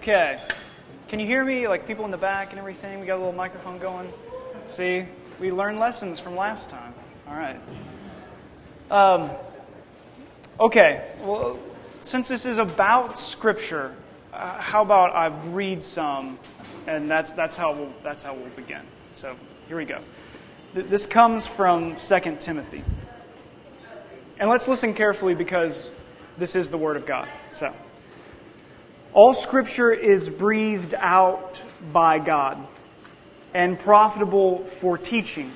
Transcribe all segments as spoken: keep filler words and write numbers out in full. Okay. Can you hear me? Like people in the back and everything? We got a little microphone going. See? We learned lessons from last time. All right. Um, okay. Well, since this is about Scripture, uh, how about I read some, and that's that's how we'll, that's how we'll begin. So here we go. Th- this comes from Second Timothy. And let's listen carefully because this is the Word of God. So, all Scripture is breathed out by God and profitable for teaching,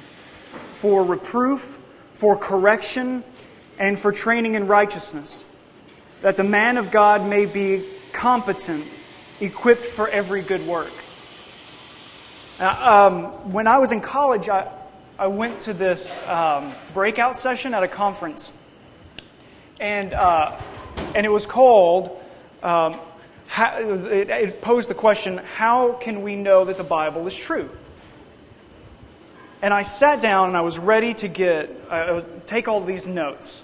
for reproof, for correction, and for training in righteousness, that the man of God may be competent, equipped for every good work. Now, um, when I was in college, I, I went to this um, breakout session at a conference. And uh, and it was called, um, how, it, it posed the question, how can we know that the Bible is true? And I sat down and I was ready to get, uh, take all these notes.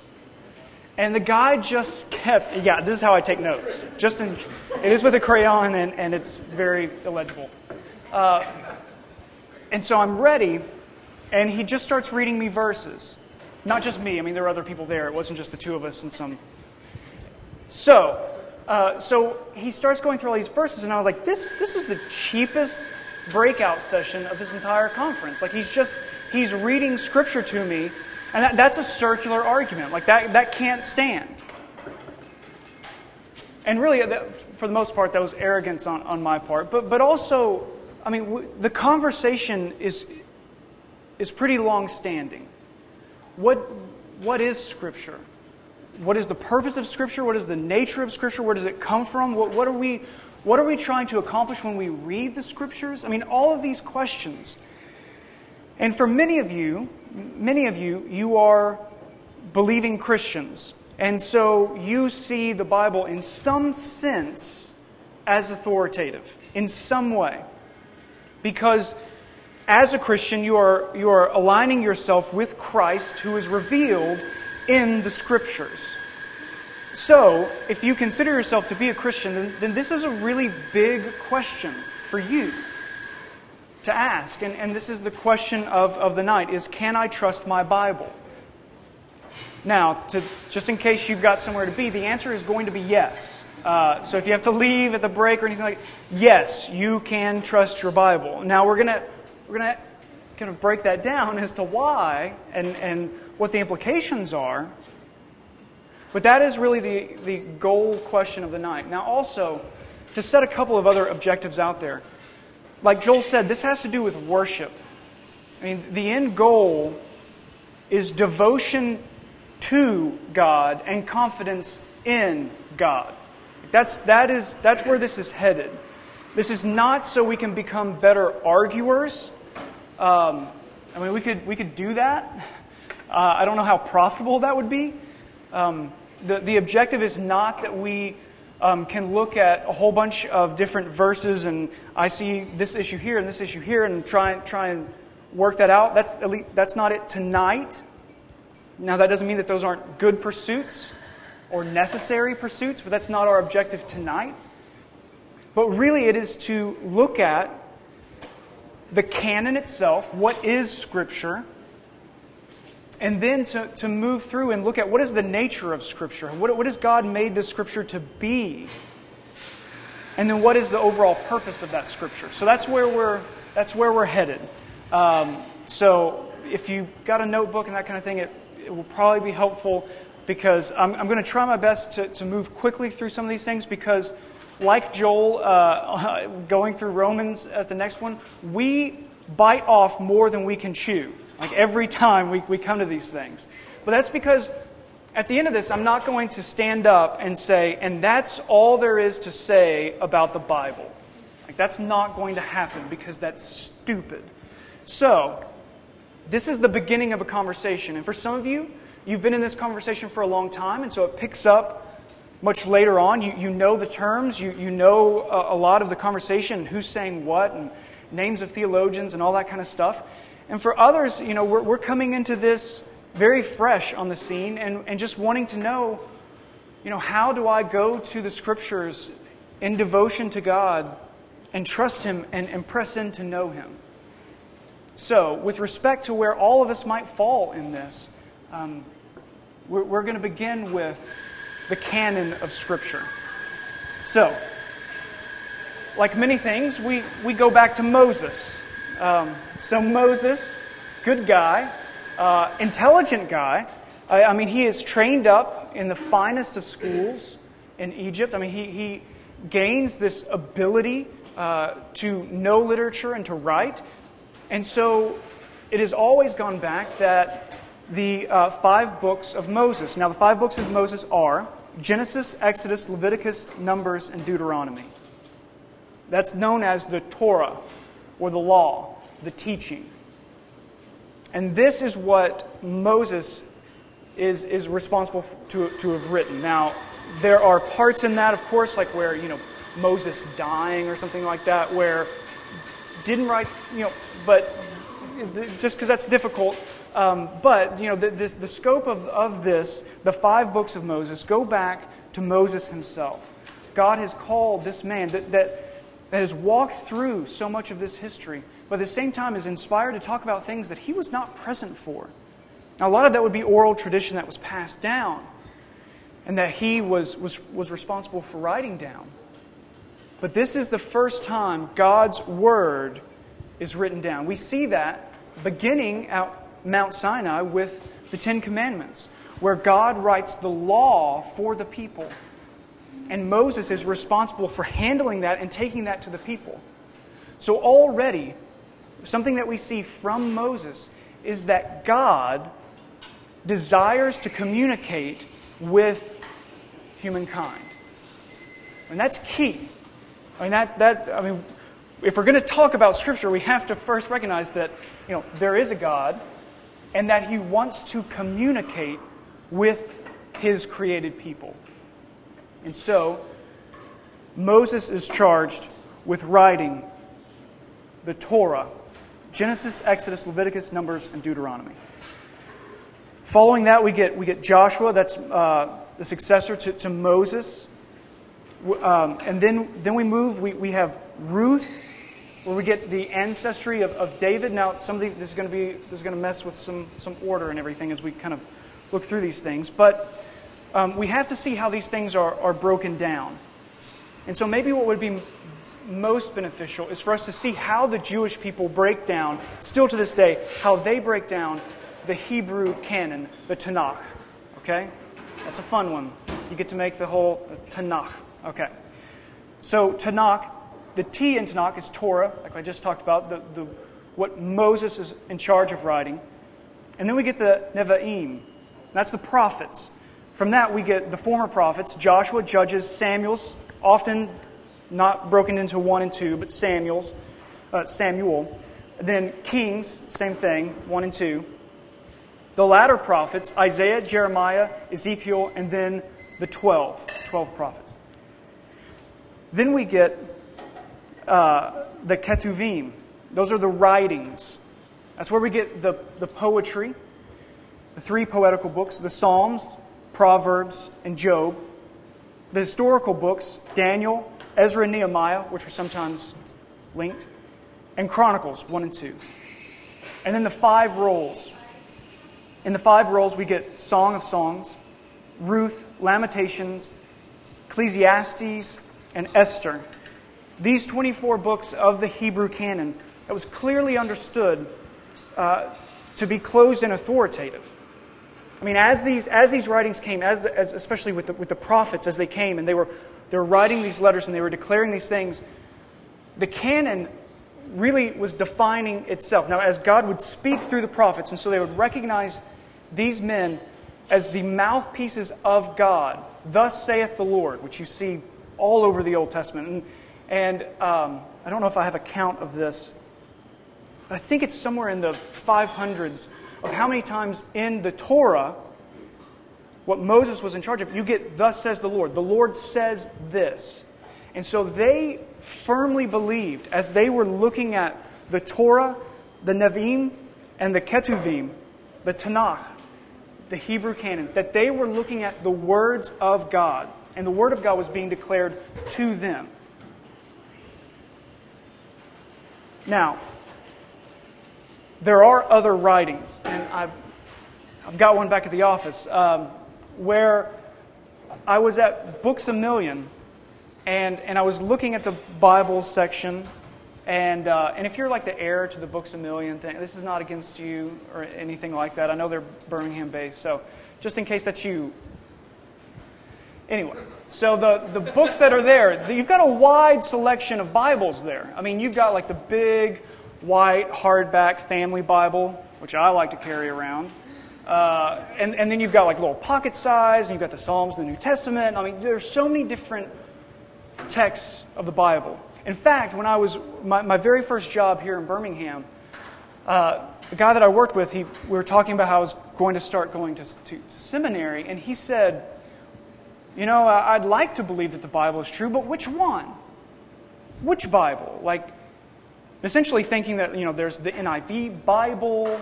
And the guy just kept, yeah, this is how I take notes. Just in, it is with a crayon and, and it's very illegible. Uh, and so I'm ready, and he just starts reading me verses. Not just me. I mean, there were other people there. It wasn't just the two of us and some. So, uh, so he starts going through all these verses, and I was like, "This, this is the cheapest breakout session of this entire conference." Like, he's just he's reading Scripture to me, and that, that's a circular argument. Like that, that can't stand. And really, that, for the most part, that was arrogance on, on my part. But, but also, I mean, w- the conversation is is pretty long-standing. What what is Scripture? What is the purpose of Scripture? What is the nature of Scripture? Where does it come from? What, what are we what are we trying to accomplish when we read the Scriptures? I mean, all of these questions. And for many of you, many of you, you are believing Christians, and so you see the Bible in some sense as authoritative in some way, because as a Christian, you are you are aligning yourself with Christ who is revealed in the Scriptures. So, if you consider yourself to be a Christian, then, then this is a really big question for you to ask. And, and this is the question of, of the night, is can I trust my Bible? Now, to, just in case you've got somewhere to be, the answer is going to be yes. Uh, so if you have to leave at the break or anything like that, yes, you can trust your Bible. Now, we're going to... We're going to kind of break that down as to why and, and what the implications are. But that is really the, the goal question of the night. Now also, to set a couple of other objectives out there. Like Joel said, this has to do with worship. I mean, the end goal is devotion to God and confidence in God. That's, that is, that's where this is headed. This is not so we can become better arguers. Um, I mean, we could we could do that. Uh, I don't know how profitable that would be. Um, the, the objective is not that we um, can look at a whole bunch of different verses and I see this issue here and this issue here and try, try and work that out. That, at least, that's not it tonight. Now, that doesn't mean that those aren't good pursuits or necessary pursuits, but that's not our objective tonight. But really it is to look at the canon itself, what is Scripture, and then to, to move through and look at what is the nature of Scripture, what, what has God made the Scripture to be, and then what is the overall purpose of that Scripture. So that's where we're that's where we're headed. Um, so if you've got a notebook and that kind of thing, it, it will probably be helpful because I'm, I'm going to try my best to, to move quickly through some of these things because... Like Joel, uh, going through Romans at the next one, we bite off more than we can chew. Like every time we, we come to these things. But that's because at the end of this, I'm not going to stand up and say, and that's all there is to say about the Bible. Like that's not going to happen because that's stupid. So, this is the beginning of a conversation. And for some of you, you've been in this conversation for a long time, and so it picks up much later on. You, you know the terms, you, you know a, a lot of the conversation, who's saying what, and names of theologians and all that kind of stuff. And for others, you know, we're, we're coming into this very fresh on the scene and, and just wanting to know, you know, how do I go to the Scriptures in devotion to God and trust Him and, and press in to know Him. So, with respect to where all of us might fall in this, um, we're, we're going to begin with the canon of Scripture. So, like many things, we, we go back to Moses. Um, so Moses, good guy, uh, intelligent guy. I, I mean, he is trained up in the finest of schools in Egypt. I mean, he, he gains this ability uh, to know literature and to write. And so it has always gone back that the uh, five books of Moses. Now, the five books of Moses are Genesis, Exodus, Leviticus, Numbers, and Deuteronomy. That's known as the Torah, or the law, the teaching. And this is what Moses is, is responsible to, to have written. Now, there are parts in that, of course, like where, you know, Moses dying or something like that, where didn't write, you know, but just because that's difficult. Um, but, you know, the, this, the scope of, of this, the five books of Moses, go back to Moses himself. God has called this man that, that that has walked through so much of this history, but at the same time is inspired to talk about things that he was not present for. Now, a lot of that would be oral tradition that was passed down, and that he was, was, was responsible for writing down. But this is the first time God's Word is written down. We see that beginning at Mount Sinai with the Ten Commandments, where God writes the law for the people. And Moses is responsible for handling that and taking that to the people. So already, something that we see from Moses is that God desires to communicate with humankind. And that's key. I mean, that, that, I mean, if we're going to talk about Scripture, we have to first recognize that, you know, there is a God and that He wants to communicate with His created people. And so, Moses is charged with writing the Torah, Genesis, Exodus, Leviticus, Numbers, and Deuteronomy. Following that, we get we get Joshua, that's uh, the successor to, to Moses. Um, and then, then we move, we, we have Ruth, where we get the ancestry of, of David. Now, some of these, this is going to be, this is going to mess with some, some order and everything as we kind of look through these things. But Um, we have to see how these things are, are broken down. And so maybe what would be m- most beneficial is for us to see how the Jewish people break down, still to this day, how they break down the Hebrew canon, the Tanakh. Okay? That's a fun one. You get to make the whole uh, Tanakh. Okay. So Tanakh, the T in Tanakh is Torah, like I just talked about, the, the what Moses is in charge of writing. And then we get the Nevi'im. That's the prophets. From that, we get the former prophets, Joshua, Judges, Samuel's, often not broken into one and two, but Samuel's, uh, Samuel. Then Kings, same thing, one and two. The latter prophets, Isaiah, Jeremiah, Ezekiel, and then the twelve, twelve prophets. Then we get uh, the Ketuvim. Those are the writings. That's where we get the, the poetry, the three poetical books, the Psalms, Proverbs, and Job. The historical books, Daniel, Ezra, and Nehemiah, which are sometimes linked, and Chronicles one and two. And then the five rolls. In the five rolls, we get Song of Songs, Ruth, Lamentations, Ecclesiastes, and Esther. These twenty-four books of the Hebrew canon that was clearly understood uh, to be closed and authoritative. I mean, as these as these writings came, as, the, as especially with the, with the prophets, as they came and they were they were writing these letters and they were declaring these things, the canon really was defining itself. Now, as God would speak through the prophets, and so they would recognize these men as the mouthpieces of God. Thus saith the Lord, which you see all over the Old Testament. And, and um, I don't know if I have a count of this, but I think it's somewhere in the five hundreds. Of how many times in the Torah, what Moses was in charge of, you get, thus says the Lord. The Lord says this. And so they firmly believed, as they were looking at the Torah, the Nevi'im, and the Ketuvim, the Tanakh, the Hebrew canon, that they were looking at the words of God. And the Word of God was being declared to them. Now, there are other writings, and I've, I've got one back at the office, um, where I was at Books A Million, and, and I was looking at the Bible section, and uh, and if you're like the heir to the Books A Million thing, this is not against you or anything like that. I know they're Birmingham-based, so just in case that's you. Anyway, so the, the books that are there, you've got a wide selection of Bibles there. I mean, you've got like the big, white, hardback family Bible, which I like to carry around. Uh, and, and then you've got like little pocket size, and you've got the Psalms and the New Testament. I mean, there's so many different texts of the Bible. In fact, when I was, my, my very first job here in Birmingham, uh, the guy that I worked with, he, we were talking about how I was going to start going to, to, to seminary, and he said, you know, I'd like to believe that the Bible is true, but which one? Which Bible? Like, essentially thinking that, you know, there's the N I V Bible,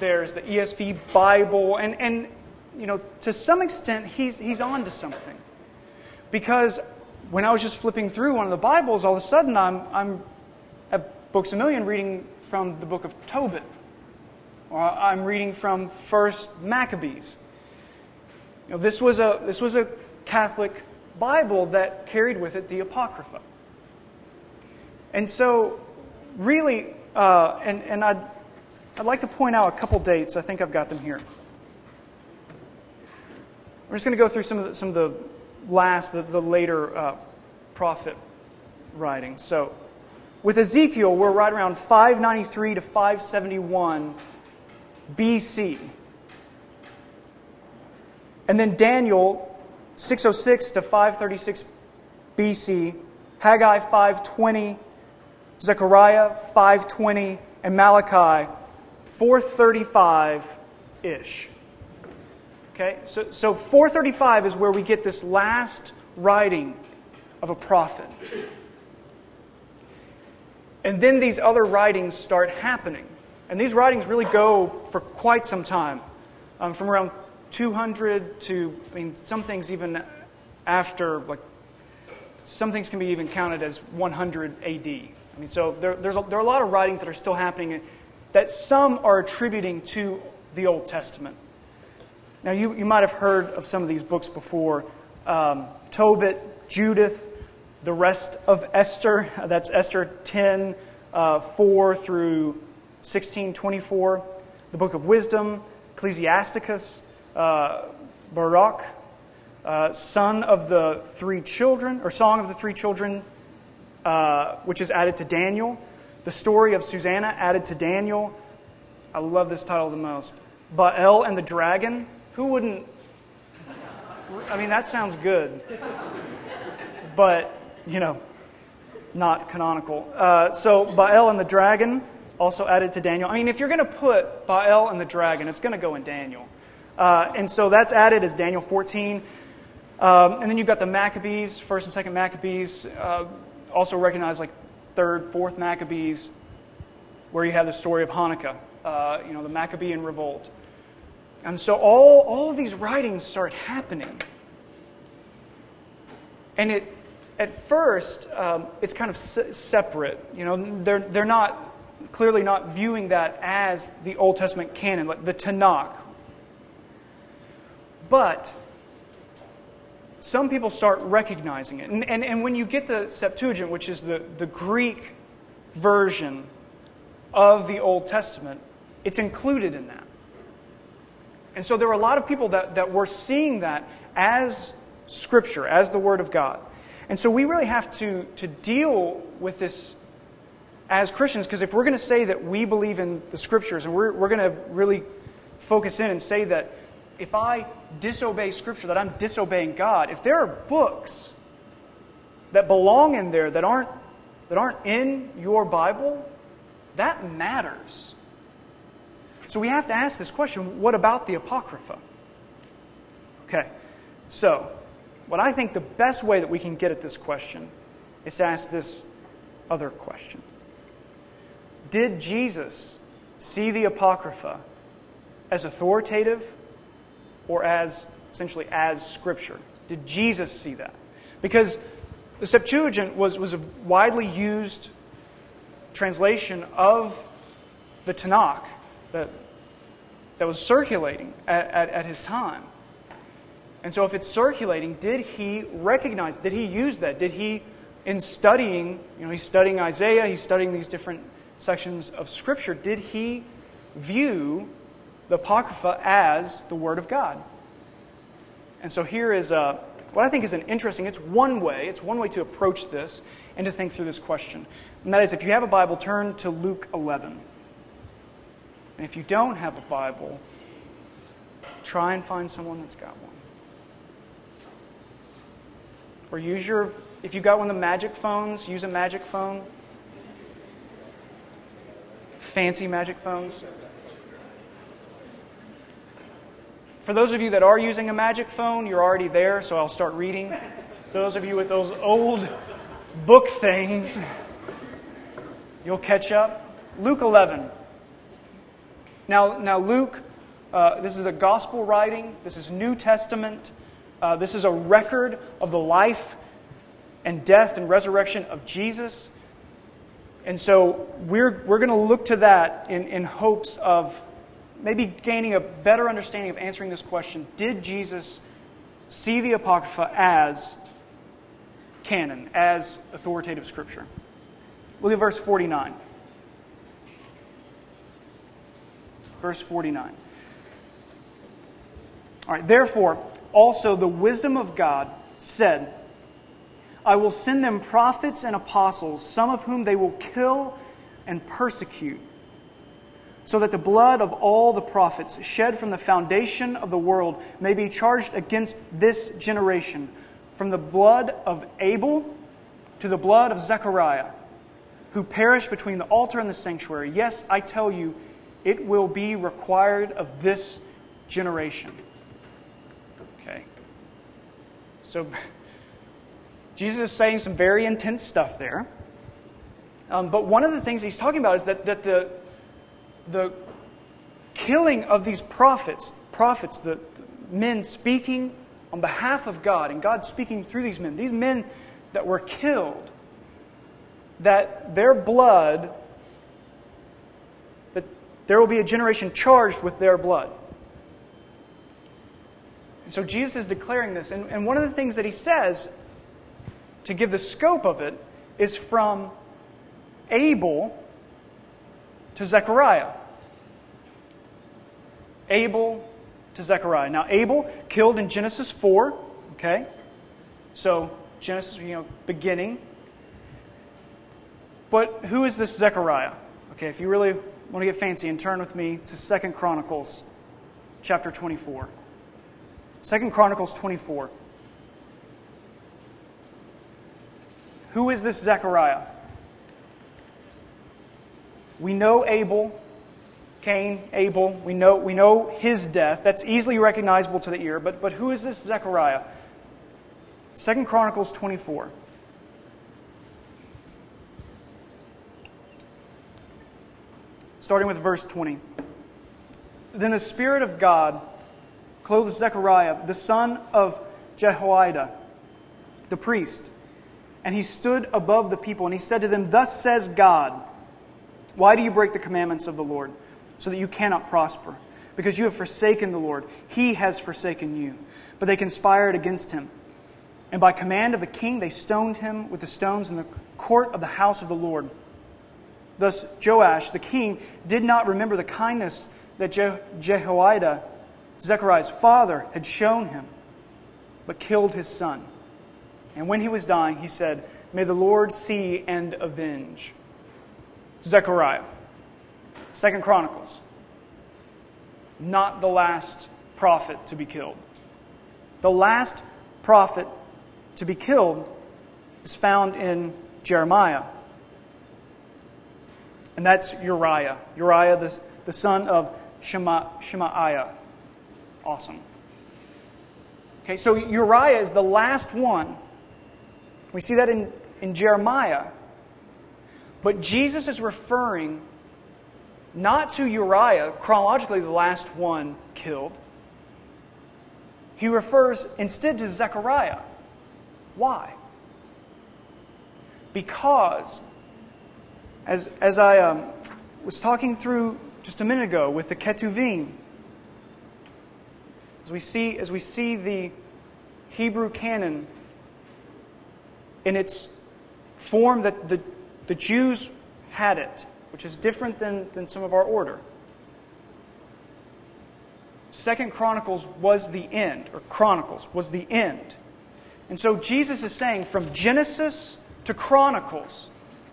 there's the E S V Bible, and, and you know, to some extent, he's, he's on to something. Because when I was just flipping through one of the Bibles, all of a sudden I'm, I'm at Books A Million reading from the book of Tobit, or I'm reading from First Maccabees. You know, this was a, this was a Catholic Bible that carried with it the Apocrypha. And so, really, uh, and, and I'd, I'd like to point out a couple dates. I think I've got them here. I'm just going to go through some of the, some of the last, the, the later uh, prophet writings. So, with Ezekiel, we're right around five ninety-three to five seventy-one B C. And then Daniel, six oh six to five thirty-six B C, Haggai five twenty, Zechariah five twenty, and Malachi four thirty-five-ish. Okay, so, so four thirty-five is where we get this last writing of a prophet. And then these other writings start happening. And these writings really go for quite some time, um, from around two hundred to, I mean, some things even after, like, some things can be even counted as one hundred A D. I mean, so there, there's a, there are a lot of writings that are still happening that some are attributing to the Old Testament. Now, you, you might have heard of some of these books before. Um, Tobit, Judith, the rest of Esther. That's Esther ten, uh, four through sixteen, twenty-four. The Book of Wisdom, Ecclesiasticus, Uh, Barak, uh, son of the three children, or song of the three children, uh, which is added to Daniel. The story of Susanna added to Daniel. I love this title the most. Bel and the Dragon. Who wouldn't? I mean, that sounds good, but you know, not canonical. Uh, so Bel and the Dragon also added to Daniel. I mean, if you're going to put Bel and the Dragon, it's going to go in Daniel. Uh, and so that's added as Daniel fourteen. Um, and then you've got the Maccabees, First and Second Maccabees, uh, also recognized like Third, Fourth Maccabees, where you have the story of Hanukkah, uh, you know, the Maccabean revolt. And so all, all of these writings start happening. And it, at first, um, it's kind of se- separate. You know, they're, they're not, clearly not viewing that as the Old Testament canon, like the Tanakh. But some people start recognizing it. And, and, and when you get the Septuagint, which is the, the Greek version of the Old Testament, it's included in that. And so there were a lot of people that, that were seeing that as Scripture, as the Word of God. And so we really have to, to deal with this as Christians, because if we're going to say that we believe in the Scriptures, and we're, we're going to really focus in and say that if I disobey Scripture, that I'm disobeying God. If there are books that belong in there that aren't, that aren't in your Bible, that matters. So we have to ask this question, what about the Apocrypha? Okay, so what I think the best way that we can get at this question is to ask this other question. Did Jesus see the Apocrypha as authoritative, or as, essentially, as Scripture? Did Jesus see that? Because the Septuagint was, was a widely used translation of the Tanakh that, that was circulating at, at, at his time. And so if it's circulating, did he recognize, did he use that? Did he, in studying, you know, he's studying Isaiah, he's studying these different sections of Scripture, did he view the Apocrypha as the Word of God? And so here is a, what I think is an interesting, it's one way, it's one way to approach this and to think through this question. And that is, if you have a Bible, turn to Luke eleven. And if you don't have a Bible, try and find someone that's got one. Or use your, if you've got one of the magic phones, use a magic phone. Fancy magic phones. For those of you that are using a magic phone, you're already there, so I'll start reading. Those of you with those old book things, you'll catch up. Luke eleven. Now, now Luke, uh, this is a gospel writing. This is New Testament. Uh, this is a record of the life and death and resurrection of Jesus. And so we're, we're going to look to that in, in hopes of maybe gaining a better understanding of answering this question. Did Jesus see the Apocrypha as canon, as authoritative Scripture? Look at verse forty-nine. Verse forty-nine. All right, therefore, also the wisdom of God said, I will send them prophets and apostles, some of whom they will kill and persecute, so that the blood of all the prophets shed from the foundation of the world may be charged against this generation, from the blood of Abel to the blood of Zechariah, who perished between the altar and the sanctuary. Yes, I tell you, it will be required of this generation. Okay. So, Jesus is saying some very intense stuff there. Um, but one of the things he's talking about is that, that the... the killing of these prophets, prophets, the, the men speaking on behalf of God, and God speaking through these men, these men that were killed, that their blood, that there will be a generation charged with their blood. And so Jesus is declaring this, and, and one of the things that he says, to give the scope of it, is from Abel to Zechariah. Abel to Zechariah. Now, Abel killed in Genesis four, okay? So, Genesis, you know, beginning. But who is this Zechariah? Okay, if you really want to get fancy and turn with me to Second Chronicles chapter twenty-four. Second Chronicles twenty-four. Who is this Zechariah? We know Abel, Cain, Abel. We know, we know his death. That's easily recognizable to the ear. But, but who is this Zechariah? Second Chronicles twenty-four. Starting with verse twenty. Then the Spirit of God clothed Zechariah, the son of Jehoiada, the priest. And he stood above the people, and he said to them, Thus says God, why do you break the commandments of the Lord, so that you cannot prosper? Because you have forsaken the Lord. He has forsaken you. But they conspired against him. And by command of the king, they stoned him with the stones in the court of the house of the Lord. Thus Joash, the king, did not remember the kindness that Je- Jehoiada, Zechariah's father, had shown him, but killed his son. And when he was dying, he said, May the Lord see and avenge. Zechariah. Second Chronicles. Not the last prophet to be killed. The last prophet to be killed is found in Jeremiah. And that's Uriah. Uriah, the, the son of Shema, Shemaiah. Awesome. Okay, so Uriah is the last one. We see that in, in Jeremiah. But Jesus is referring not to Uriah, chronologically the last one killed. He refers instead to Zechariah. Why? Because As, as I um, was talking through just a minute ago with the Ketuvim, as we see, as we see the Hebrew canon in its form that the, the Jews had it, which is different than, than some of our order. Second Chronicles was the end, or Chronicles was the end. And so Jesus is saying from Genesis to Chronicles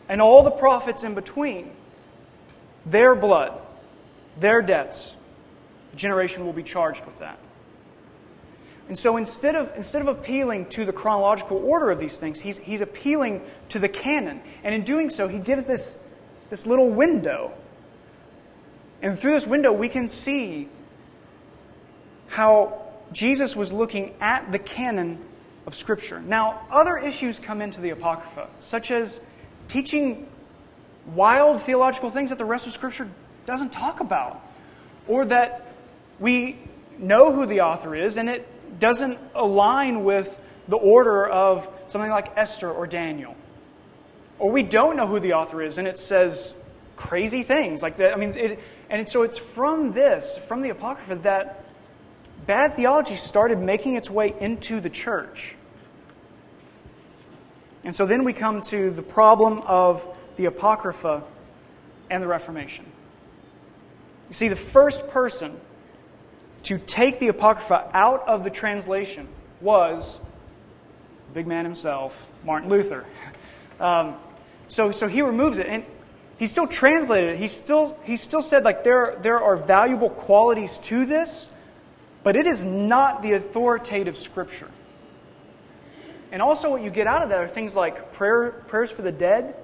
and all the prophets in between, their blood, their deaths, the generation will be charged with that. And so instead of, instead of appealing to the chronological order of these things, he's, he's appealing to the canon. And in doing so, he gives this, this little window. And through this window, we can see how Jesus was looking at the canon of Scripture. Now, other issues come into the Apocrypha, such as teaching wild theological things that the rest of Scripture doesn't talk about, or that we know who the author is and it doesn't align with the order of something like Esther or Daniel. Or we don't know who the author is and it says crazy things like that. I mean, it, and so it's from this, from the Apocrypha, that bad theology started making its way into the church. And so then we come to the problem of the Apocrypha and the Reformation. You see, the first person to take the Apocrypha out of the translation was the big man himself, Martin Luther. Um, so, so he removes it, and he still translated it. He still, he still said, like, there, there are valuable qualities to this, but it is not the authoritative Scripture. And also what you get out of that are things like prayer, prayers for the dead,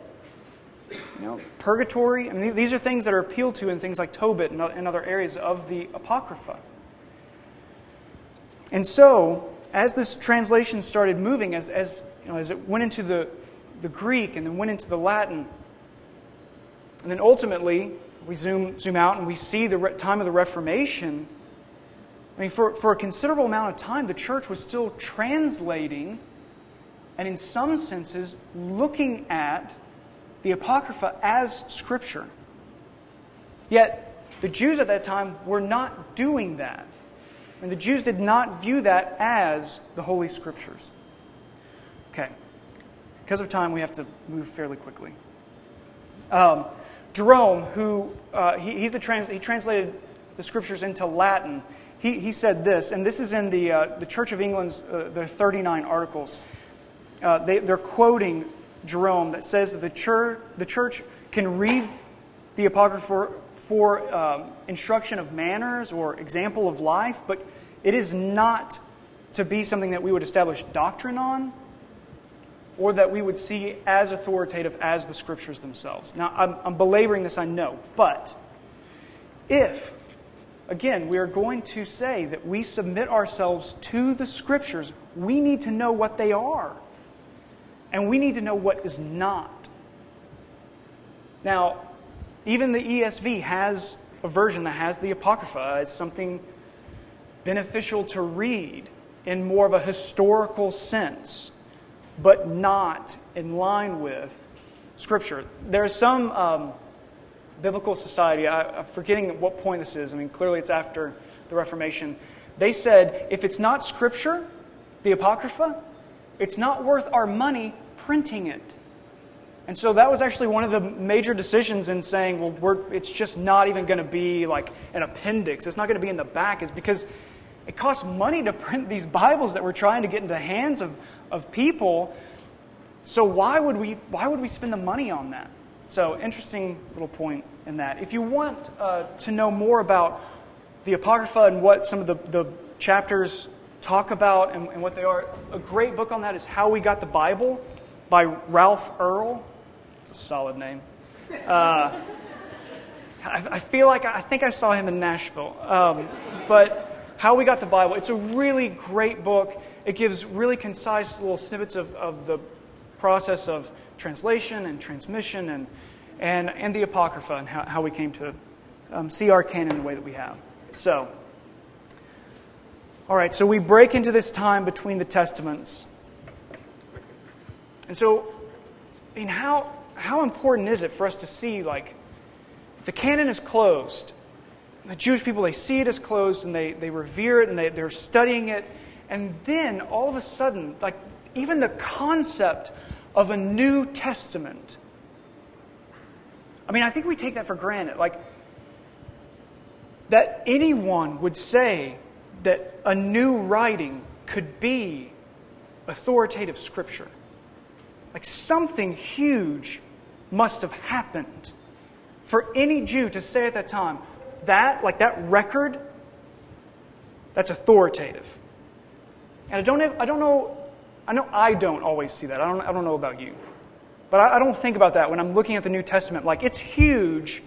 you know, purgatory. I mean, these are things that are appealed to in things like Tobit and other areas of the Apocrypha. And so, as this translation started moving, as, as, you know, as it went into the, the Greek and then went into the Latin, and then ultimately, we zoom, zoom out and we see the re- time of the Reformation. I mean, for, for a considerable amount of time, the church was still translating and in some senses looking at the Apocrypha as Scripture. Yet, the Jews at that time were not doing that. And the Jews did not view that as the Holy Scriptures. Okay. Because of time, we have to move fairly quickly. Um, Jerome, who uh, he, he's the trans- he translated the Scriptures into Latin, he, he said this, and this is in the, uh, the Church of England's uh, the thirty-nine Articles. Uh, they, they're quoting Jerome that says that the church, the church can read the Apocrypha for, for um, instruction of manners or example of life, but it is not to be something that we would establish doctrine on or that we would see as authoritative as the Scriptures themselves. Now, I'm, I'm belaboring this, I know, but if, again, we are going to say that we submit ourselves to the Scriptures, we need to know what they are. And we need to know what is not. Now, even the E S V has a version that has the Apocrypha as something beneficial to read in more of a historical sense, but not in line with Scripture. There's some um, biblical society, I, I'm forgetting at what point this is, I mean, clearly it's after the Reformation. They said, if it's not Scripture, the Apocrypha, it's not worth our money printing it. And so that was actually one of the major decisions in saying, well, we're, it's just not even going to be like an appendix. It's not going to be in the back. It's because it costs money to print these Bibles that we're trying to get into the hands of, of people. So why would we why would we spend the money on that? So interesting little point in that. If you want uh, to know more about the Apocrypha and what some of the, the chapters talk about and, and what they are, a great book on that is How We Got the Bible by Ralph Earle. It's a solid name. Uh, I, I feel like, I, I think I saw him in Nashville. Um, but How We Got the Bible, it's a really great book. It gives really concise little snippets of, of the process of translation and transmission and and, and the Apocrypha and how, how we came to um, see our canon the way that we have. So, all right, so we break into this time between the Testaments. And so, I mean, how, how important is it for us to see, like, the canon is closed. The Jewish people, they see it as closed, and they, they revere it, and they, they're studying it. And then, all of a sudden, like, even the concept of a New Testament. I mean, I think we take that for granted. Like, that anyone would say that a new writing could be authoritative Scripture. Like, something huge must have happened for any Jew to say at that time, that, like that record, that's authoritative. And I don't have, I don't know, I know I don't always see that. I don't, I don't know about you. But I, I don't think about that when I'm looking at the New Testament. Like, it's huge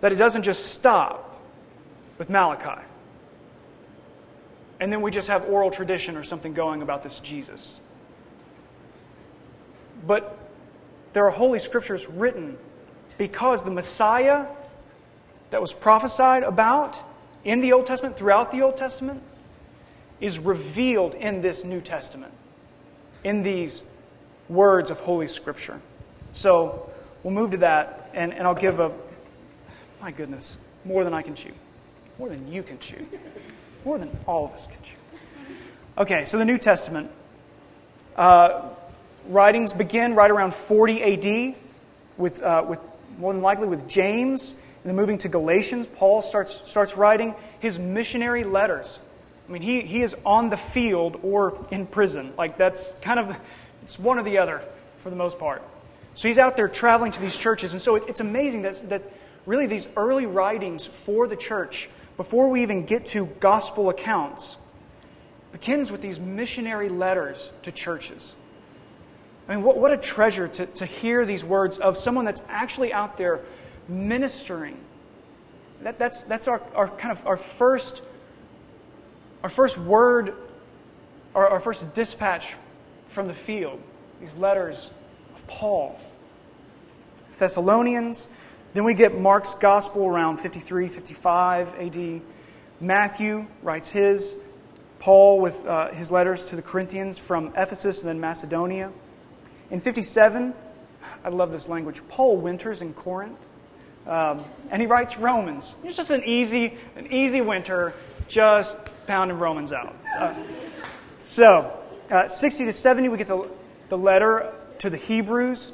that it doesn't just stop with Malachi. And then we just have oral tradition or something going about this Jesus. But there are holy scriptures written because the Messiah that was prophesied about in the Old Testament, throughout the Old Testament, is revealed in this New Testament, in these words of Holy Scripture. So we'll move to that, and, and I'll give a, my goodness, more than I can chew. More than you can chew. More than all of us can chew. Okay, so the New Testament. Uh, writings begin right around forty A D, with, uh, with more than likely with James. And then moving to Galatians, Paul starts, starts writing his missionary letters. I mean, he, he is on the field or in prison. Like, that's kind of, it's one or the other for the most part. So he's out there traveling to these churches. And so it, it's amazing that, that really these early writings for the church, before we even get to gospel accounts, begins with these missionary letters to churches. I mean, what, what a treasure to, to hear these words of someone that's actually out there ministering. That, that's that's our, our kind of our first our first word, our, our first dispatch from the field. These letters of Paul, Thessalonians. Then we get Mark's gospel around fifty-three, fifty-five A D. Matthew writes his. Paul with uh, his letters to the Corinthians from Ephesus and then Macedonia. In fifty-seven, I love this language, Paul winters in Corinth. Um, and he writes Romans. It's just an easy, an easy winter, just pounding Romans out. Uh, so, uh, sixty to seventy, we get the, the letter to the Hebrews.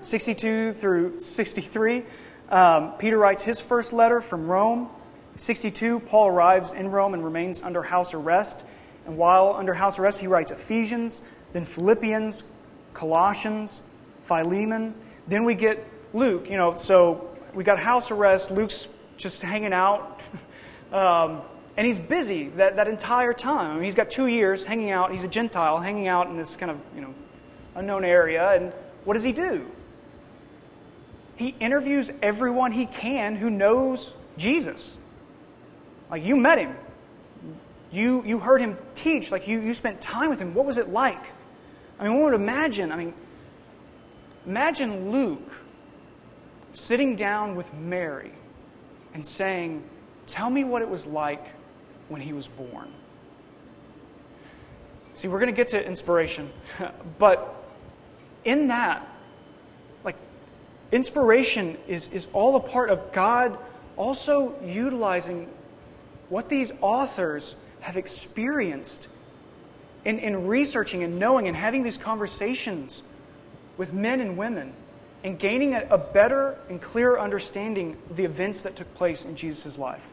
sixty-two through sixty-three, um, Peter writes his first letter from Rome. sixty-two, Paul arrives in Rome and remains under house arrest. And while under house arrest, he writes Ephesians, then Philippians, Colossians, Philemon. Then we get Luke, you know, so we got house arrest. Luke's just hanging out, um, and he's busy that, that entire time. I mean, he's got two years hanging out. He's a Gentile hanging out in this kind of, you know, unknown area. And what does he do? He interviews everyone he can who knows Jesus. Like, you met him. You you heard him teach. Like, you, you spent time with him. What was it like? I mean, one would imagine, I mean, imagine Luke sitting down with Mary and saying, tell me what it was like when he was born. See, we're going to get to inspiration, but in that, like, inspiration is, is all a part of God also utilizing what these authors have experienced in, in researching and knowing and having these conversations with men and women, and gaining a, a better and clearer understanding of the events that took place in Jesus' life.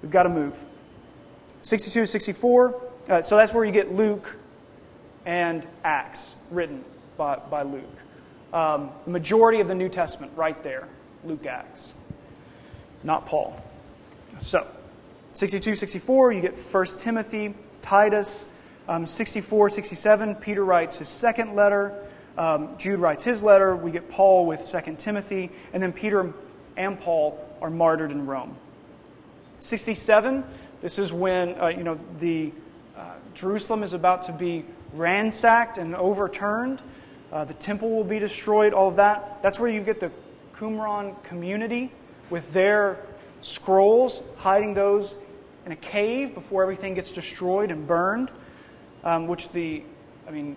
We've got to move. sixty-two to sixty-four, uh, so that's where you get Luke and Acts written by, by Luke. Um, the majority of the New Testament right there, Luke, Acts, not Paul. So, sixty-two to sixty-four, you get First Timothy, Titus. Um, sixty-four to sixty-seven, Peter writes his second letter. Um, Jude writes his letter, we get Paul with Second Timothy, and then Peter and Paul are martyred in Rome. sixty-seven, this is when, uh, you know, the uh, Jerusalem is about to be ransacked and overturned. Uh, the temple will be destroyed, all of that. That's where you get the Qumran community with their scrolls, hiding those in a cave before everything gets destroyed and burned, um, which the, I mean...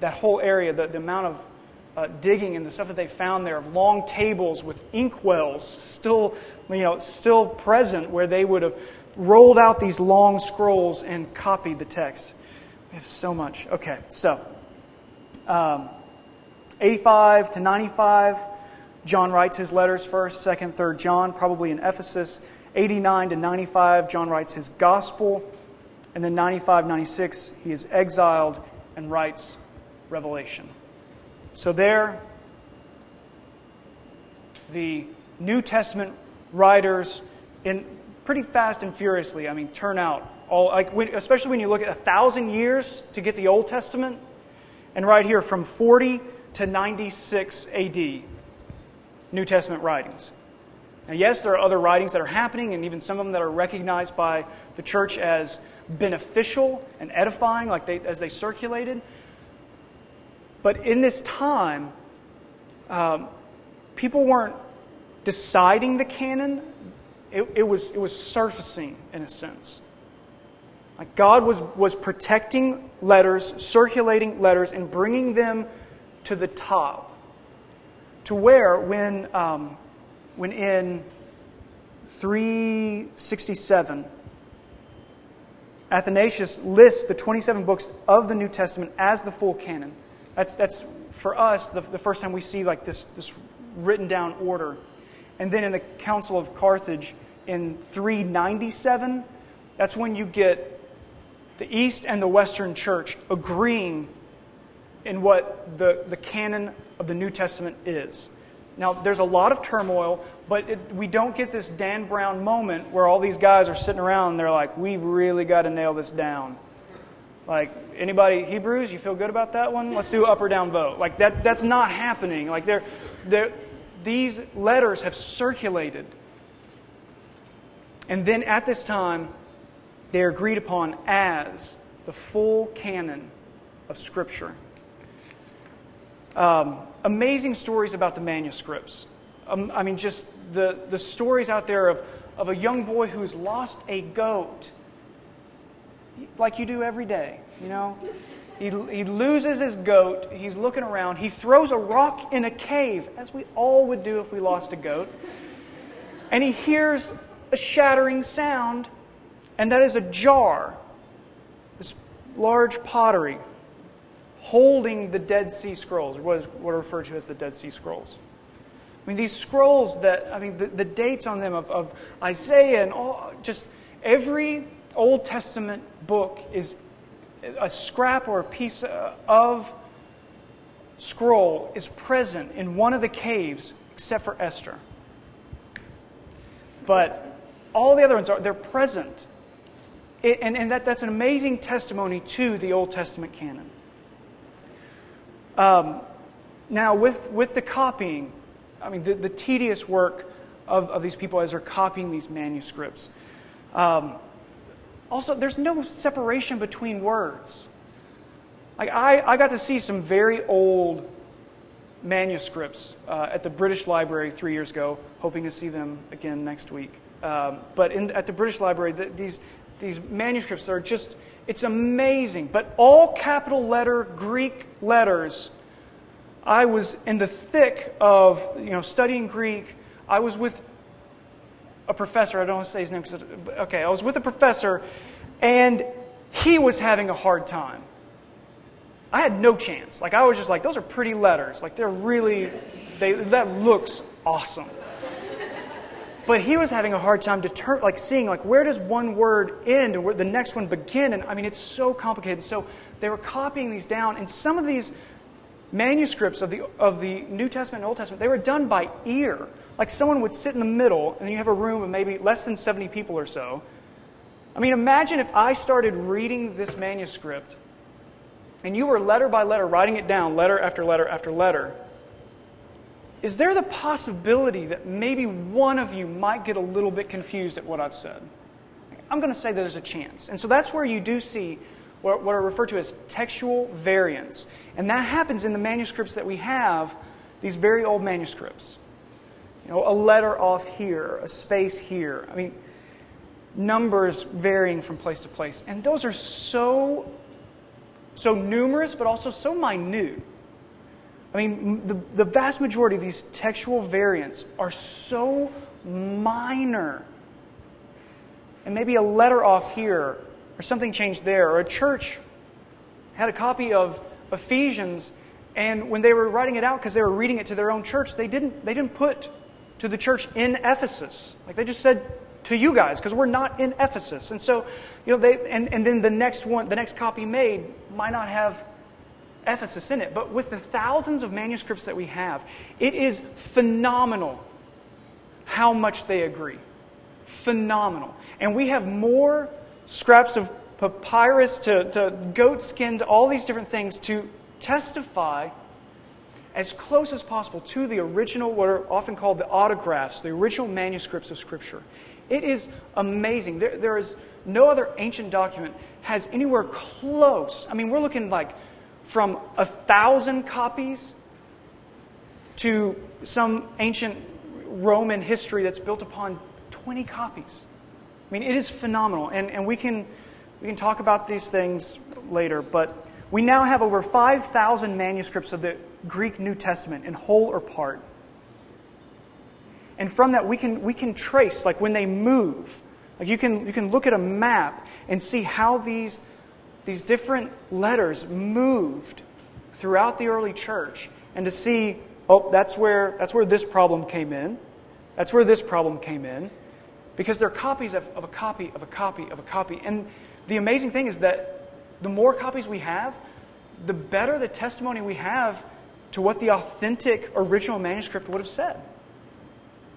that whole area, the, the amount of uh, digging and the stuff that they found there, long tables with inkwells still, you know, still present, where they would have rolled out these long scrolls and copied the text. We have so much. Okay, so um, eighty-five to ninety-five, John writes his letters first, second, third John, probably in Ephesus. eighty-nine to ninety-five, John writes his gospel. And then ninety-five, ninety-six, he is exiled and writes Revelation. So there, the New Testament writers, in pretty fast and furiously, I mean, turn out. All, like when, especially when you look at a thousand years to get the Old Testament, and right here from forty to ninety-six A D, New Testament writings. Now, yes, there are other writings that are happening, and even some of them that are recognized by the church as beneficial and edifying, like they, as they circulated. But in this time, um, people weren't deciding the canon. It, it was it was surfacing, in a sense. Like God was was protecting letters, circulating letters, and bringing them to the top, to where when. Um, When in three sixty-seven, Athanasius lists the twenty-seven books of the New Testament as the full canon. That's, that's for us, the, the first time we see like this, this written down order. And then in the Council of Carthage in three ninety-seven, that's when you get the East and the Western Church agreeing in what the, the canon of the New Testament is. Now, there's a lot of turmoil, but it, we don't get this Dan Brown moment where all these guys are sitting around and they're like, we've really got to nail this down. Like, anybody, Hebrews, you feel good about that one? Let's do up or down vote. Like, that that's not happening. Like, they're, they're, these letters have circulated. And then at this time, they're agreed upon as the full canon of Scripture. Um, amazing stories about the manuscripts. Um, I mean, just the, the stories out there of, of a young boy who's lost a goat, like you do every day, you know? He, he loses his goat, he's looking around, he throws a rock in a cave, as we all would do if we lost a goat, and he hears a shattering sound, and that is a jar, this large pottery, holding the Dead Sea Scrolls, or what, what are referred to as the Dead Sea Scrolls. I mean, these scrolls that, I mean, the, the dates on them of, of Isaiah and all, just every Old Testament book is a scrap or a piece of scroll is present in one of the caves, except for Esther. But all the other ones, are they're present. It, and and that, that's an amazing testimony to the Old Testament canon. Um, now, with, with the copying, I mean, the, the tedious work of, of these people as they're copying these manuscripts. Um, also, there's no separation between words. Like, I, I got to see some very old manuscripts uh, at the British Library three years ago, hoping to see them again next week. Um, but in, at the British Library, the, these, these manuscripts are just... It's amazing, but all capital letter Greek letters. I was in the thick of, you know, studying Greek. I was with a professor. I don't want to say his name. Cause it, okay, I was with a professor, and he was having a hard time. I had no chance. Like I was just like, those are pretty letters. Like they're really, they that looks awesome. But he was having a hard time deter- like seeing like where does one word end and where the next one begin, and I mean it's so complicated. So they were copying these down, and some of these manuscripts of the of the New Testament and Old Testament, they were done by ear. Like someone would sit in the middle, and you have a room of maybe less than seventy people or so. I mean, imagine if I started reading this manuscript, and you were letter by letter writing it down, letter after letter after letter. Is there the possibility that maybe one of you might get a little bit confused at what I've said? I'm going to say there's a chance. And so that's where you do see what are referred to as textual variants. And that happens in the manuscripts that we have, these very old manuscripts. You know, a letter off here, a space here. I mean, numbers varying from place to place. And those are so, so numerous, but also so minute. I mean, the, the vast majority of these textual variants are so minor. And maybe a letter off here, or something changed there, or a church had a copy of Ephesians, and when they were writing it out, because they were reading it to their own church, they didn't, they didn't put to the church in Ephesus. Like, they just said to you guys, because we're not in Ephesus. And so, you know, they and, and then the next one, the next copy made might not have Ephesus in it. But with the thousands of manuscripts that we have, it is phenomenal how much they agree. Phenomenal. And we have more scraps of papyrus to, to goat skin, to all these different things to testify as close as possible to the original, what are often called the autographs, the original manuscripts of Scripture. It is amazing. There, there is no other ancient document has anywhere close. I mean, we're looking like from a thousand copies to some ancient Roman history that's built upon twenty copies. I mean, it is phenomenal, and, and we can we can talk about these things later, but we now have over five thousand manuscripts of the Greek New Testament in whole or part. And from that, we can we can trace, like, when they move. Like, you can you can look at a map and see how these these different letters moved throughout the early church, and to see, oh, that's where that's where this problem came in. That's where this problem came in. Because they're copies of, of a copy, of a copy, of a copy. And the amazing thing is that the more copies we have, the better the testimony we have to what the authentic original manuscript would have said.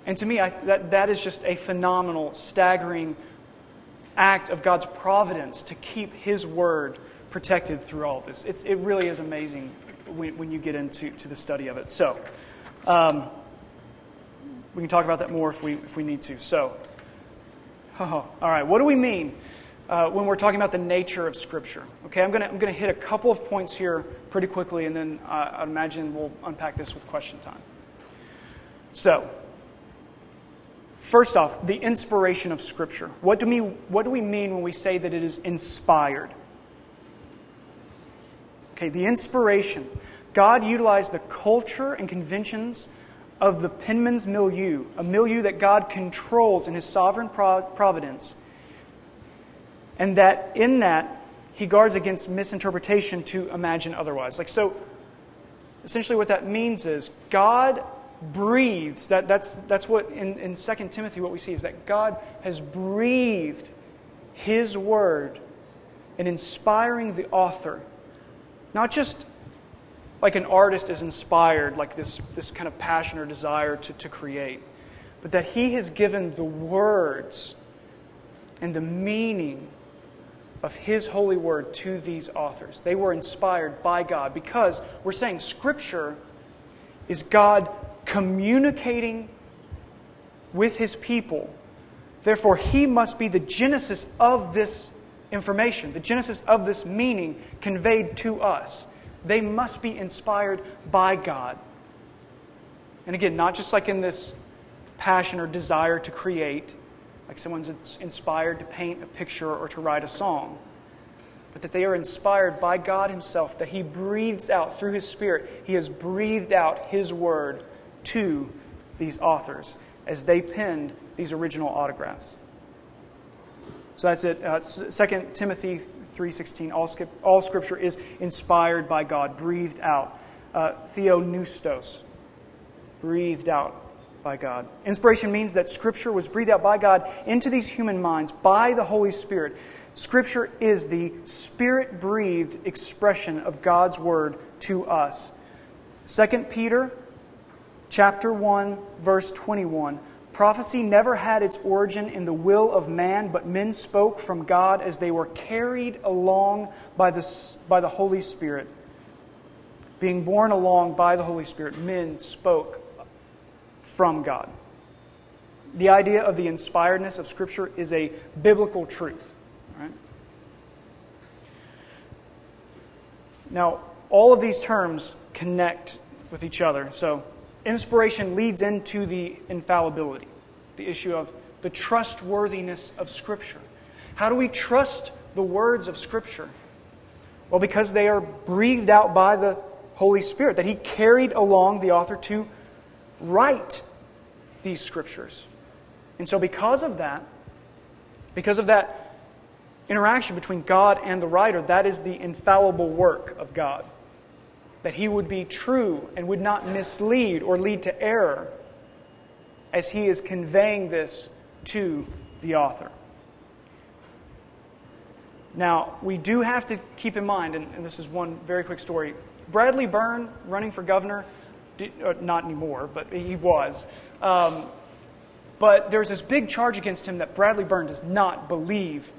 And to me, I, that, that is just a phenomenal, staggering act of God's providence to keep His Word protected through all of this. It's, it really is amazing when, when you get into to the study of it. So, um, we can talk about that more if we, if we need to. So, oh, all right, what do we mean Uh, when we're talking about the nature of Scripture? Okay, I'm going to I'm going to hit a couple of points here pretty quickly, and then uh, I imagine we'll unpack this with question time. So, first off, the inspiration of Scripture. What do we what do we mean when we say that it is inspired? Okay, the inspiration. God utilized the culture and conventions of the penman's milieu, a milieu that God controls in His sovereign providence. And that in that, He guards against misinterpretation to imagine otherwise. Like, so, essentially what that means is God breathes. That, that's, that's what, in, in Second Timothy, what we see is that God has breathed His Word in inspiring the author. Not just like an artist is inspired, like this, this kind of passion or desire to, to create, but that He has given the words and the meaning of His holy word to these authors. They were inspired by God, because we're saying Scripture is God communicating with His people. Therefore, He must be the genesis of this information, the genesis of this meaning conveyed to us. They must be inspired by God. And again, not just like in this passion or desire to create, like someone's inspired to paint a picture or to write a song, but that they are inspired by God Himself, that He breathes out through His Spirit. He has breathed out His Word to these authors as they penned these original autographs. So that's it. Uh, Second Timothy three sixteen, all, skip, all Scripture is inspired by God, breathed out. Uh, Theonoustos, breathed out by God. Inspiration means that Scripture was breathed out by God into these human minds by the Holy Spirit. Scripture is the Spirit-breathed expression of God's Word to us. Second Peter chapter one, verse twenty-one. Prophecy never had its origin in the will of man, but men spoke from God as they were carried along by the, by the Holy Spirit. Being borne along by the Holy Spirit, men spoke from God. The idea of the inspiredness of Scripture is a biblical truth. Right? Now, all of these terms connect with each other. So, inspiration leads into the infallibility, the issue of the trustworthiness of Scripture. How do we trust the words of Scripture? Well, because they are breathed out by the Holy Spirit, that he carried along the author to write these scriptures. And so because of that, because of that interaction between God and the writer, that is the infallible work of God, that he would be true and would not mislead or lead to error as he is conveying this to the author. Now, we do have to keep in mind, and, and this is one very quick story, Bradley Byrne, running for governor, did, uh, not anymore, but he was. Um, but there's this big charge against him that Bradley Byrne does not believe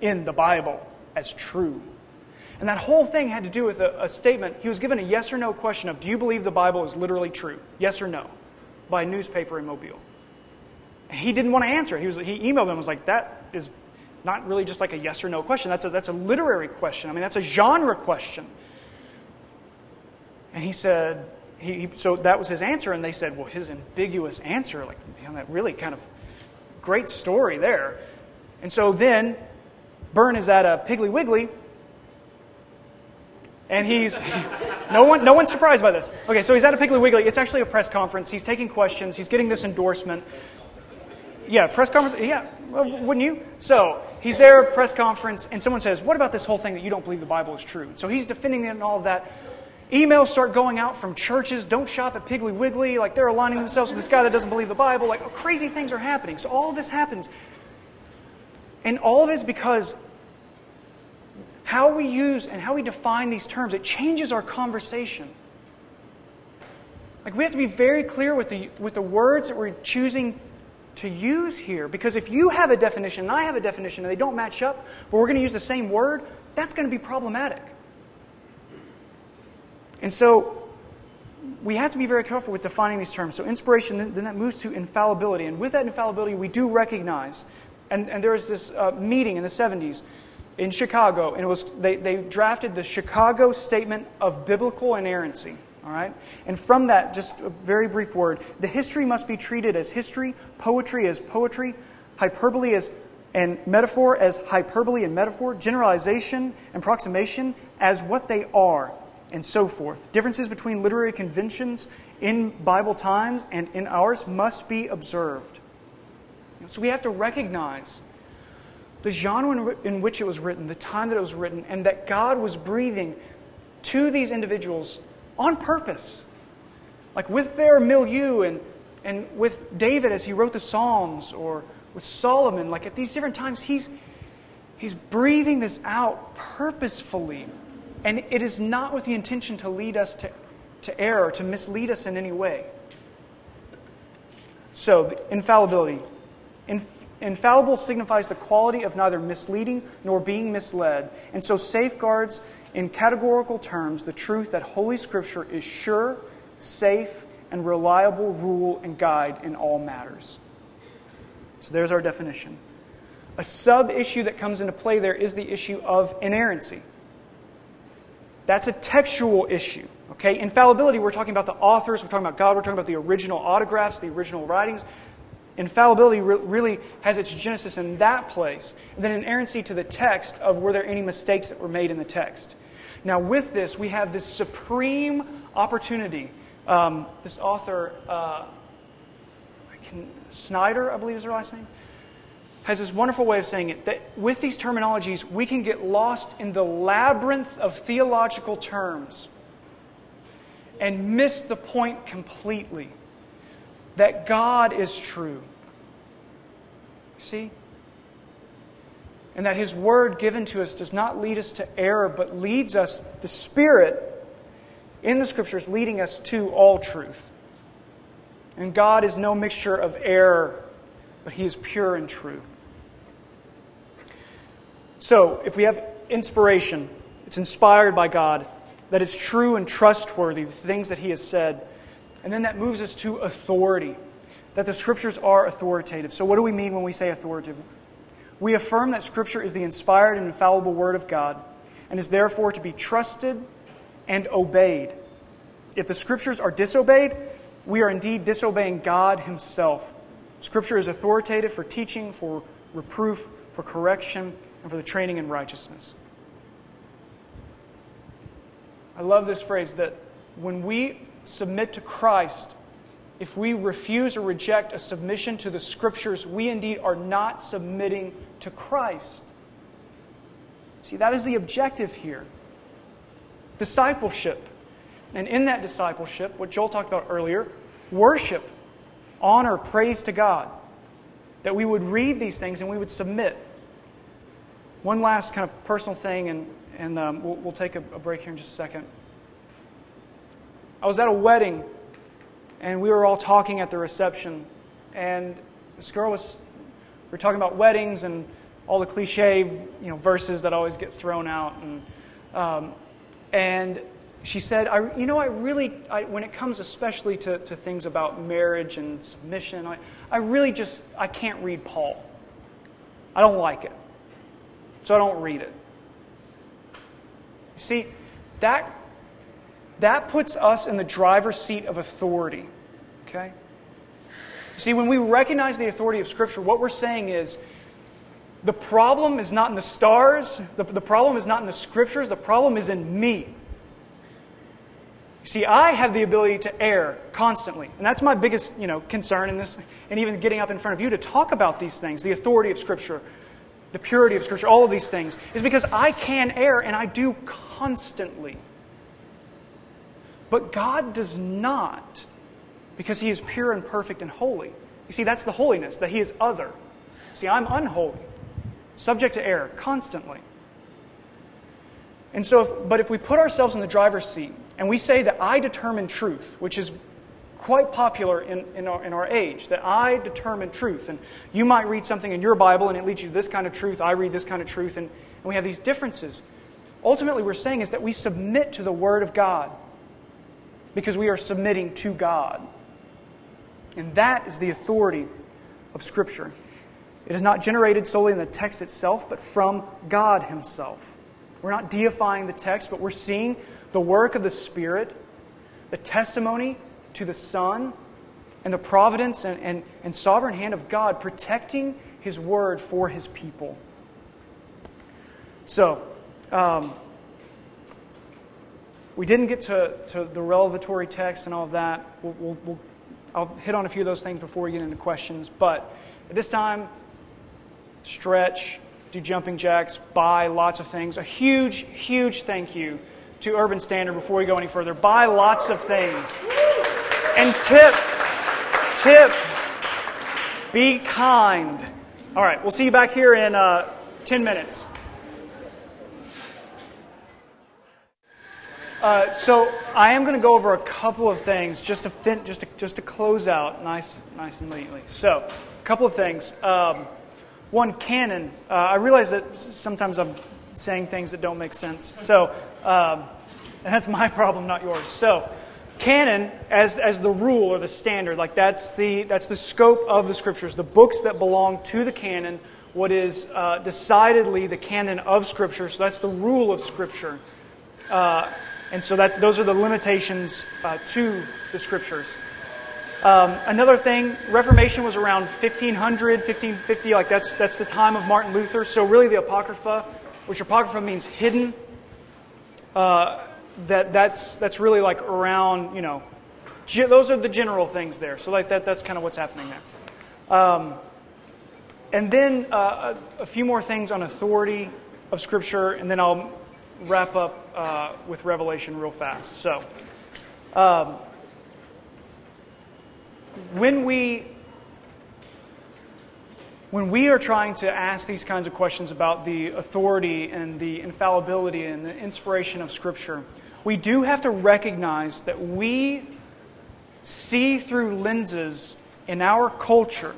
in the Bible as true. And that whole thing had to do with a, a statement. He was given a yes or no question of, do you believe the Bible is literally true? Yes or no? By a newspaper in Mobile. And he didn't want to answer it. He, was, he emailed him and was like, that is not really just like a yes or no question. That's a, that's a literary question. I mean, that's a genre question. And he said, he, he, so that was his answer, and they said, well, his ambiguous answer, like, man, that really kind of great story there. And so then, Byrne is at a Piggly Wiggly, and he's, no one, no one's surprised by this. Okay, so he's at a Piggly Wiggly, it's actually a press conference, he's taking questions, he's getting this endorsement. Yeah, press conference, yeah, well, wouldn't you? So, he's there at a press conference, and someone says, what about this whole thing that you don't believe the Bible is true? So he's defending it and all of that. Emails start going out from churches, don't shop at Piggly Wiggly, like they're aligning themselves with this guy that doesn't believe the Bible, like oh, crazy things are happening. So all this happens. And all of this because how we use and how we define these terms, it changes our conversation. Like we have to be very clear with the, with the words that we're choosing to use here, because if you have a definition and I have a definition and they don't match up, but we're going to use the same word, that's going to be problematic. And so, we have to be very careful with defining these terms. So inspiration, then, then that moves to infallibility. And with that infallibility, we do recognize, and, and there was this uh, meeting in the seventies in Chicago, and it was they, they drafted the Chicago Statement of Biblical Inerrancy. All right? And from that, just a very brief word, the history must be treated as history, poetry as poetry, hyperbole as and metaphor as hyperbole and metaphor, generalization and approximation as what they are, and so forth. Differences between literary conventions in Bible times and in ours must be observed. So we have to recognize the genre in which it was written, the time that it was written, and that God was breathing to these individuals on purpose. Like with their milieu and, and with David as he wrote the Psalms, or with Solomon, like at these different times, he's, he's breathing this out purposefully. And it is not with the intention to lead us to, to error, to mislead us in any way. So, infallibility. Inf- infallible signifies the quality of neither misleading nor being misled, and so safeguards in categorical terms the truth that Holy Scripture is sure, safe, and reliable rule and guide in all matters. So there's our definition. A sub-issue that comes into play there is the issue of inerrancy. That's a textual issue, okay? Infallibility, we're talking about the authors, we're talking about God, we're talking about the original autographs, the original writings. Infallibility re- really has its genesis in that place. And then inerrancy to the text of were there any mistakes that were made in the text. Now with this, we have this supreme opportunity. Um, this author, uh, I can, Snyder, I believe is her last name, has this wonderful way of saying it, that with these terminologies, we can get lost in the labyrinth of theological terms and miss the point completely, that God is true. See? And that His Word given to us does not lead us to error, but leads us, the Spirit in the Scriptures, leading us to all truth. And God is no mixture of error, but He is pure and true. So, if we have inspiration, it's inspired by God, that it's true and trustworthy, the things that He has said. And then that moves us to authority, that the Scriptures are authoritative. So what do we mean when we say authoritative? We affirm that Scripture is the inspired and infallible Word of God, and is therefore to be trusted and obeyed. If the Scriptures are disobeyed, we are indeed disobeying God Himself. Scripture is authoritative for teaching, for reproof, for correction, and for the training in righteousness. I love this phrase that When we submit to Christ, if we refuse or reject a submission to the Scriptures, we indeed are not submitting to Christ. See, that is the objective here. Discipleship. And in that discipleship, what Joel talked about earlier, worship, honor, praise to God. That we would read these things and we would submit. One last kind of personal thing, and, and um, we'll, we'll take a, a break here in just a second. I was at a wedding, and we were all talking at the reception. And this girl was, we were talking about weddings and all the cliche, you know, verses that always get thrown out. And um, and she said, I, you know, I really, I, when it comes especially to, to things about marriage and submission, I, I really just, I can't read Paul. I don't like it. So I don't read it. You see, that that puts us in the driver's seat of authority. Okay? You see, when we recognize the authority of Scripture, what we're saying is, the problem is not in the stars, the, the problem is not in the Scriptures, the problem is in me. You see, I have the ability to err constantly. And that's my biggest, you know, concern in this, and even getting up in front of you to talk about these things, the authority of Scripture, the purity of Scripture, all of these things, is because I can err, and I do constantly. But God does not, because He is pure and perfect and holy. You see, that's the holiness, that He is other. See, I'm unholy, subject to error, constantly. And so, if, but if we put ourselves in the driver's seat, and we say that I determine truth, which is quite popular in, in, our, in our age, that I determine truth, and you might read something in your Bible, and it leads you to this kind of truth, I read this kind of truth, and, and we have these differences. Ultimately, we're saying is that we submit to the Word of God, because we are submitting to God. And that is the authority of Scripture. It is not generated solely in the text itself, but from God Himself. We're not deifying the text, but we're seeing the work of the Spirit, the testimony to the Son, and the providence and, and, and sovereign hand of God protecting His Word for His people. So, um, we didn't get to, to the revelatory text and all of that. We'll, we'll, we'll, I'll hit on a few of those things before we get into questions, but at this time, stretch, do jumping jacks, buy lots of things. A huge, huge thank you to Urban Standard before we go any further. Buy lots of things. And tip, tip, be kind. All right, we'll see you back here in uh, ten minutes. Uh, so I am going to go over a couple of things just to, fin- just to just to close out nice, nice and neatly. So a couple of things. Um, One, canon. Uh, I realize that sometimes I'm saying things that don't make sense. So, um, and that's my problem, not yours. So, canon as as the rule or the standard, like that's the that's the scope of the Scriptures, the books that belong to the canon, what is uh, decidedly the canon of Scripture. So that's the rule of Scripture, uh, and so that those are the limitations uh, to the Scriptures. Um, another thing, Reformation was around fifteen hundred, fifteen fifty, like that's that's the time of Martin Luther. So really the Apocrypha, which Apocrypha means hidden, uh, that that's that's really like around, you know, ge- those are the general things there. So like that that's kind of what's happening there. Um, and then uh, a, a few more things on authority of Scripture, and then I'll wrap up uh, with Revelation real fast. So... Um, When we when we are trying to ask these kinds of questions about the authority and the infallibility and the inspiration of Scripture, we do have to recognize that we see through lenses in our culture,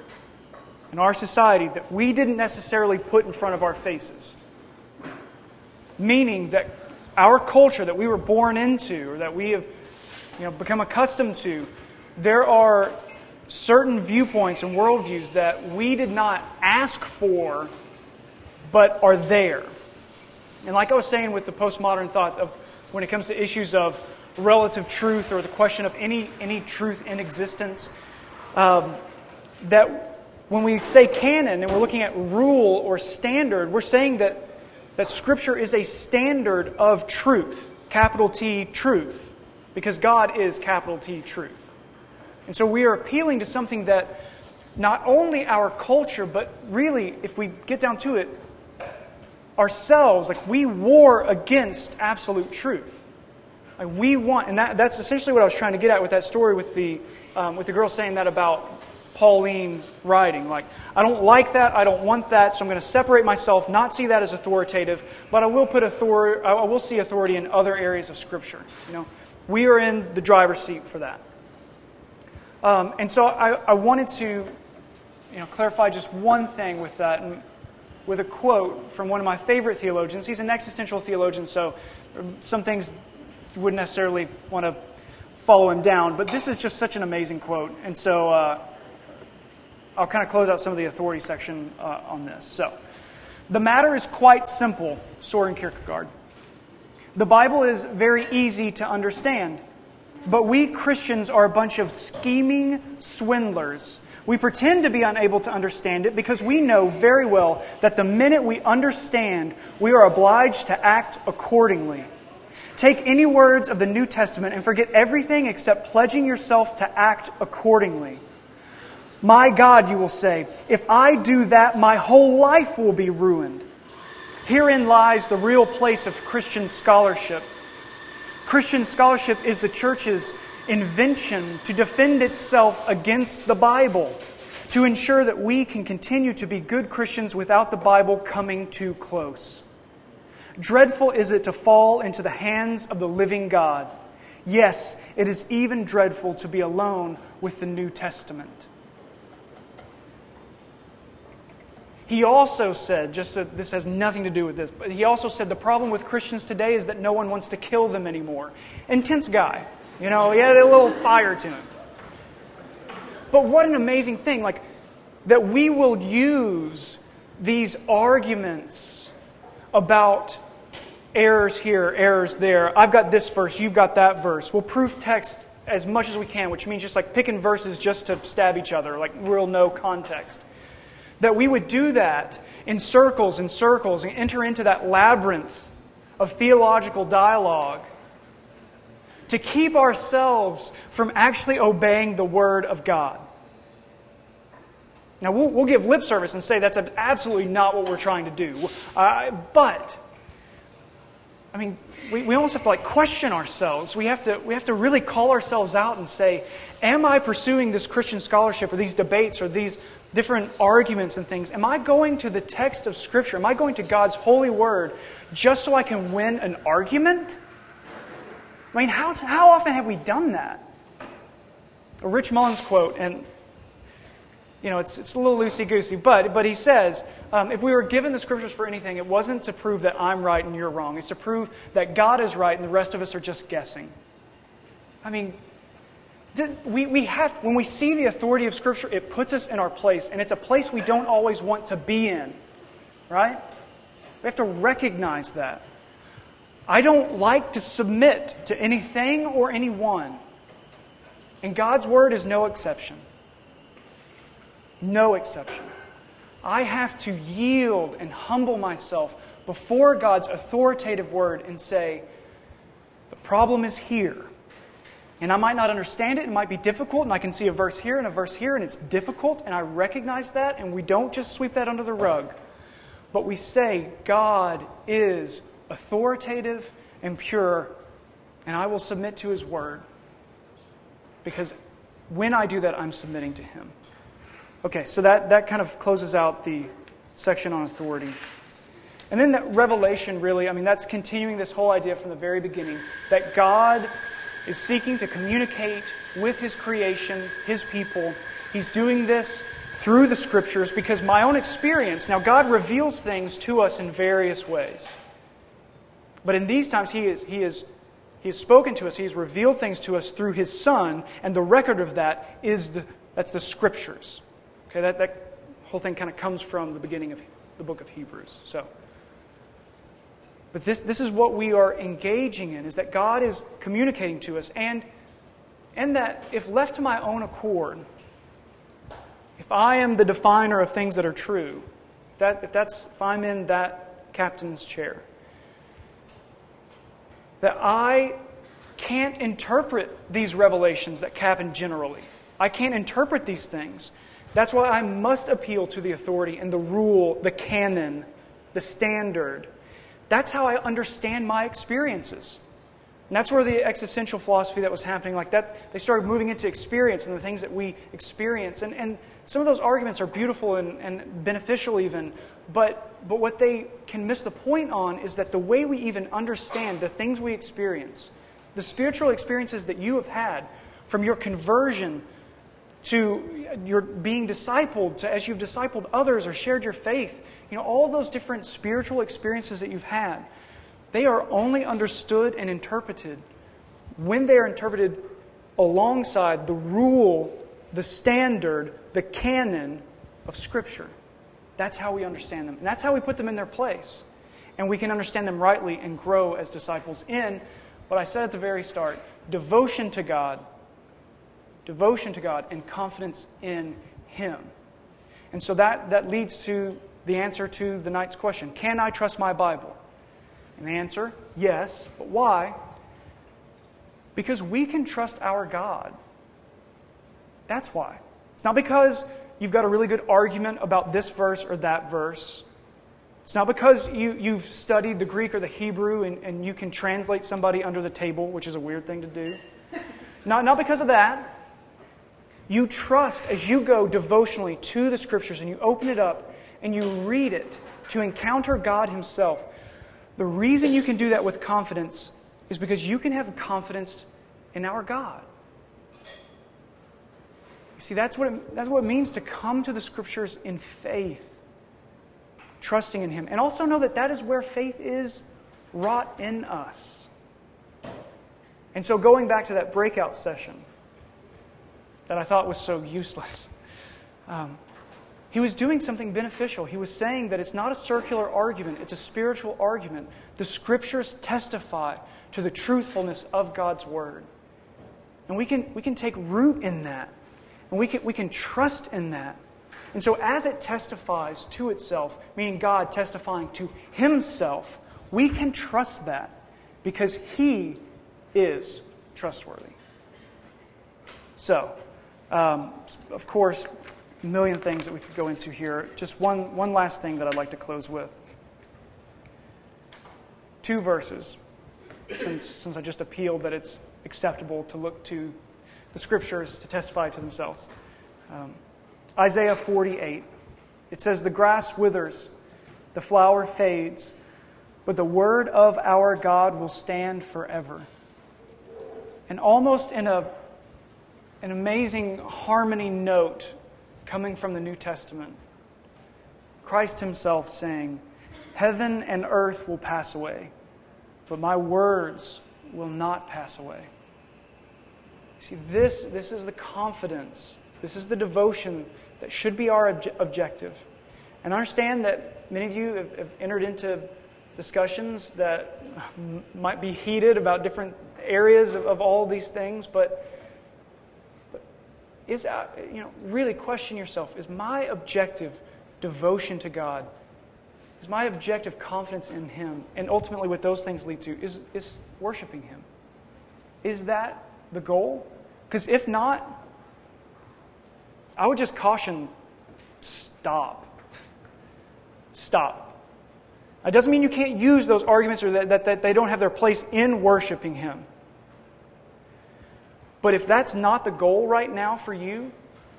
in our society, that we didn't necessarily put in front of our faces. Meaning that our culture that we were born into, or that we have, you know, become accustomed to, there are certain viewpoints and worldviews that we did not ask for, but are there. And like I was saying with the postmodern thought of when it comes to issues of relative truth or the question of any any truth in existence, um, that when we say canon and we're looking at rule or standard, we're saying that that Scripture is a standard of truth, capital T, truth. because God is capital T truth. And so we are appealing to something that not only our culture, but really, if we get down to it, ourselves, like we war against absolute truth. Like we want, and that, that's essentially what I was trying to get at with that story with the, um, with the girl saying that about Pauline writing. Like, I don't like that, I don't want that, so I'm going to separate myself, not see that as authoritative, but I will put authority, I will see authority in other areas of Scripture. You know, we are in the driver's seat for that. Um, and so I, I wanted to, you know, clarify just one thing with that, and with a quote from one of my favorite theologians. He's an existential theologian, so some things you wouldn't necessarily want to follow him down, but this is just such an amazing quote, and so uh, I'll kind of close out some of the authority section uh, on this. So, the matter is quite simple, Soren Kierkegaard. The Bible is very easy to understand, but we Christians are a bunch of scheming swindlers. We pretend to be unable to understand it because we know very well that the minute we understand, we are obliged to act accordingly. Take any words of the New Testament and forget everything except pledging yourself to act accordingly. My God, you will say, if I do that, my whole life will be ruined. Herein lies the real place of Christian scholarship. Christian scholarship is the church's invention to defend itself against the Bible, to ensure that we can continue to be good Christians without the Bible coming too close. Dreadful is it to fall into the hands of the living God. Yes, it is even dreadful to be alone with the New Testament. He also said, just that this has nothing to do with this, but he also said the problem with Christians today is that no one wants to kill them anymore. Intense guy. You know, he had a little fire to him. But what an amazing thing, like, that we will use these arguments about errors here, errors there. I've got this verse, you've got that verse. We'll proof text as much as we can, which means just like picking verses just to stab each other, like real no context. That we would do that in circles and circles and enter into that labyrinth of theological dialogue to keep ourselves from actually obeying the Word of God. Now, we'll, we'll give lip service and say that's absolutely not what we're trying to do. Uh, but, I mean, we, we almost have to like question ourselves. We have to, we have to really call ourselves out and say, am I pursuing this Christian scholarship or these debates or these different arguments and things? Am I going to the text of Scripture? Am I going to God's holy Word just so I can win an argument? I mean, how, how often have we done that? A Rich Mullins quote, and you know, it's, it's a little loosey-goosey, but, but he says, um, if we were given the Scriptures for anything, it wasn't to prove that I'm right and you're wrong. It's to prove that God is right and the rest of us are just guessing. I mean, we, we have, when we see the authority of Scripture, it puts us in our place, and it's a place we don't always want to be in, right? We have to recognize that. I don't like to submit to anything or anyone. And God's Word is no exception. No exception. I have to yield and humble myself before God's authoritative Word and say, the problem is here. And I might not understand it, it might be difficult, and I can see a verse here and a verse here, and it's difficult, and I recognize that, and we don't just sweep that under the rug. But we say, God is authoritative and pure, and I will submit to His Word, because when I do that, I'm submitting to Him. Okay, so that, that kind of closes out the section on authority. And then that revelation really, I mean, that's continuing this whole idea from the very beginning, that God is seeking to communicate with His creation, His people. He's doing this through the Scriptures, because my own experience, now God reveals things to us in various ways. But in these times, he is, he, is, he has spoken to us. He has revealed things to us through His Son, and the record of that is the, that's the Scriptures. Okay, that, that whole thing kind of comes from the beginning of the book of Hebrews. So, but this, this is what we are engaging in, is that God is communicating to us, and, and that if left to my own accord, if I am the definer of things that are true, if, that, if, that's, if I'm in that captain's chair, that I can't interpret these revelations that happen generally. I can't interpret these things. That's why I must appeal to the authority and the rule, the canon, the standard. That's how I understand my experiences. And that's where the existential philosophy that was happening like that, they started moving into experience and the things that we experience. And, and some of those arguments are beautiful and, and beneficial even, but, but what they can miss the point on is that the way we even understand the things we experience, the spiritual experiences that you have had from your conversion to your being discipled, to as you've discipled others or shared your faith, you know, all those different spiritual experiences that you've had, they are only understood and interpreted when they are interpreted alongside the rule, the standard, the canon of Scripture. That's how we understand them. And that's how we put them in their place. And we can understand them rightly and grow as disciples in what I said at the very start, devotion to God, devotion to God and confidence in Him. And so that, that leads to the answer to the night's question. Can I trust my Bible? And the answer, yes. But why? Because we can trust our God. That's why. It's not because you've got a really good argument about this verse or that verse. It's not because you, you've studied the Greek or the Hebrew and, and you can translate somebody under the table, which is a weird thing to do. Not, not because of that. You trust as you go devotionally to the Scriptures and you open it up and you read it to encounter God Himself. The reason you can do that with confidence is because you can have confidence in our God. You see, that's what it, that's what it means to come to the Scriptures in faith, trusting in Him. And also know that that is where faith is wrought in us. And so going back to that breakout session that I thought was so useless, um, he was doing something beneficial. He was saying that it's not a circular argument, it's a spiritual argument. The Scriptures testify to the truthfulness of God's Word. And we can, we can take root in that. And we can, we can trust in that. And so as it testifies to itself, meaning God testifying to Himself, we can trust that because He is trustworthy. So, um, of course, a million things that we could go into here. Just one, one last thing that I'd like to close with. Two verses, since, since I just appealed that it's acceptable to look to the Scriptures to testify to themselves. Um, Isaiah forty-eight. It says, "The grass withers, the flower fades, but the word of our God will stand forever." And almost in a, an amazing harmony note, coming from the New Testament, Christ Himself saying, "Heaven and earth will pass away, but my words will not pass away." See, this, this is the confidence, this is the devotion that should be our ob- objective. And I understand that many of you have, have entered into discussions that m- might be heated about different areas of, of all these things, but Is, you know, really question yourself, is my objective devotion to God, is my objective confidence in Him, and ultimately what those things lead to, is, is worshiping Him? Is that the goal? Because if not, I would just caution, stop. Stop. It doesn't mean you can't use those arguments or that, that, that they don't have their place in worshiping Him. But if that's not the goal right now for you,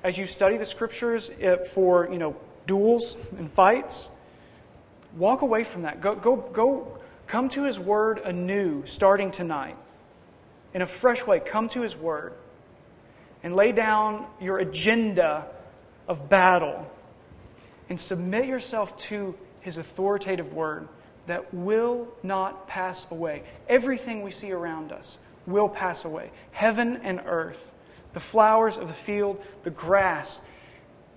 as you study the Scriptures for, you know, duels and fights, walk away from that. Go, go, go. Come to His Word anew, starting tonight, in a fresh way. Come to His Word and lay down your agenda of battle and submit yourself to His authoritative Word that will not pass away. Everything we see around us will pass away. Heaven and earth, the flowers of the field, the grass.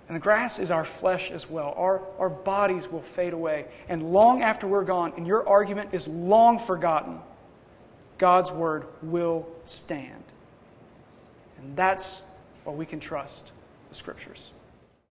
And the grass is our flesh as well. Our, our bodies will fade away. And long after we're gone, and your argument is long forgotten, God's Word will stand. And that's why we can trust the Scriptures.